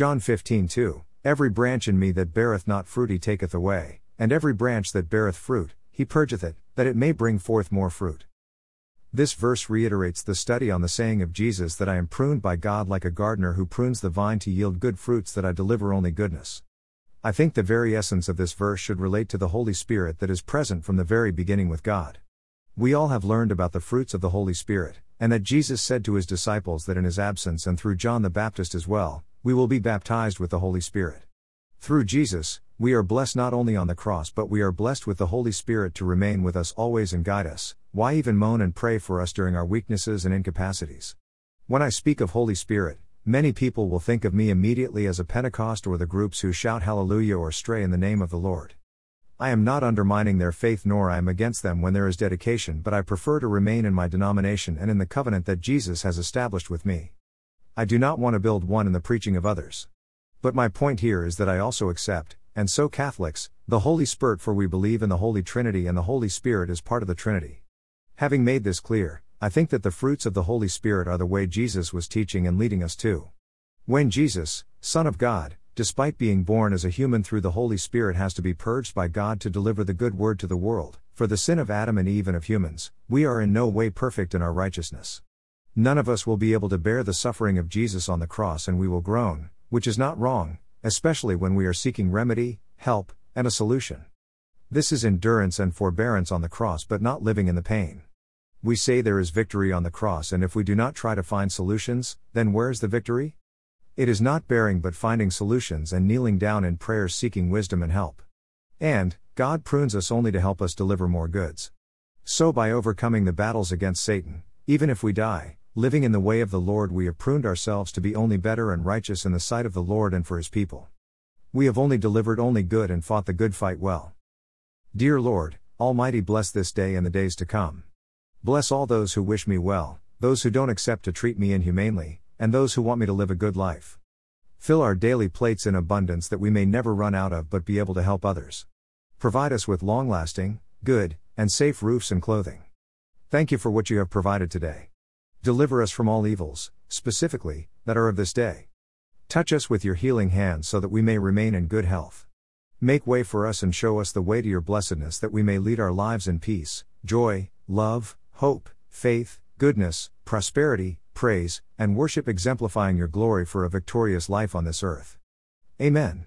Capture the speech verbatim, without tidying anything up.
John fifteen two, Every branch in me that beareth not fruit he taketh away, and every branch that beareth fruit, he purgeth it, that it may bring forth more fruit. This verse reiterates the study on the saying of Jesus that I am pruned by God like a gardener who prunes the vine to yield good fruits, that I deliver only goodness. I think the very essence of this verse should relate to the Holy Spirit that is present from the very beginning with God. We all have learned about the fruits of the Holy Spirit, and that Jesus said to his disciples that in his absence, and through John the Baptist as well, we will be baptized with the Holy Spirit. Through Jesus, we are blessed not only on the cross, but we are blessed with the Holy Spirit to remain with us always and guide us. Why even moan and pray for us during our weaknesses and incapacities? When I speak of Holy Spirit, many people will think of me immediately as a Pentecost or the groups who shout hallelujah or stray in the name of the Lord. I am not undermining their faith, nor I am against them when there is dedication, but I prefer to remain in my denomination and in the covenant that Jesus has established with me. I do not want to build one in the preaching of others. But my point here is that I also accept, and so Catholics, the Holy Spirit, for we believe in the Holy Trinity, and the Holy Spirit is part of the Trinity. Having made this clear, I think that the fruits of the Holy Spirit are the way Jesus was teaching and leading us to. When Jesus, Son of God, despite being born as a human through the Holy Spirit, has to be purged by God to deliver the good word to the world, for the sin of Adam and Eve and of humans, we are in no way perfect in our righteousness. None of us will be able to bear the suffering of Jesus on the cross, and we will groan, which is not wrong, especially when we are seeking remedy, help, and a solution. This is endurance and forbearance on the cross, but not living in the pain. We say there is victory on the cross, and if we do not try to find solutions, then where is the victory? It is not bearing but finding solutions and kneeling down in prayer seeking wisdom and help. And God prunes us only to help us deliver more goods. So by overcoming the battles against Satan, even if we die, living in the way of the Lord, we have pruned ourselves to be only better and righteous in the sight of the Lord and for his people. We have only delivered only good and fought the good fight well. Dear Lord, Almighty, bless this day and the days to come. Bless all those who wish me well, those who don't accept to treat me inhumanely, and those who want me to live a good life. Fill our daily plates in abundance that we may never run out of, but be able to help others. Provide us with long-lasting, good, and safe roofs and clothing. Thank you for what you have provided today. Deliver us from all evils, specifically, that are of this day. Touch us with your healing hand so that we may remain in good health. Make way for us and show us the way to your blessedness, that we may lead our lives in peace, joy, love, hope, faith, goodness, prosperity, praise, and worship, exemplifying your glory for a victorious life on this earth. Amen.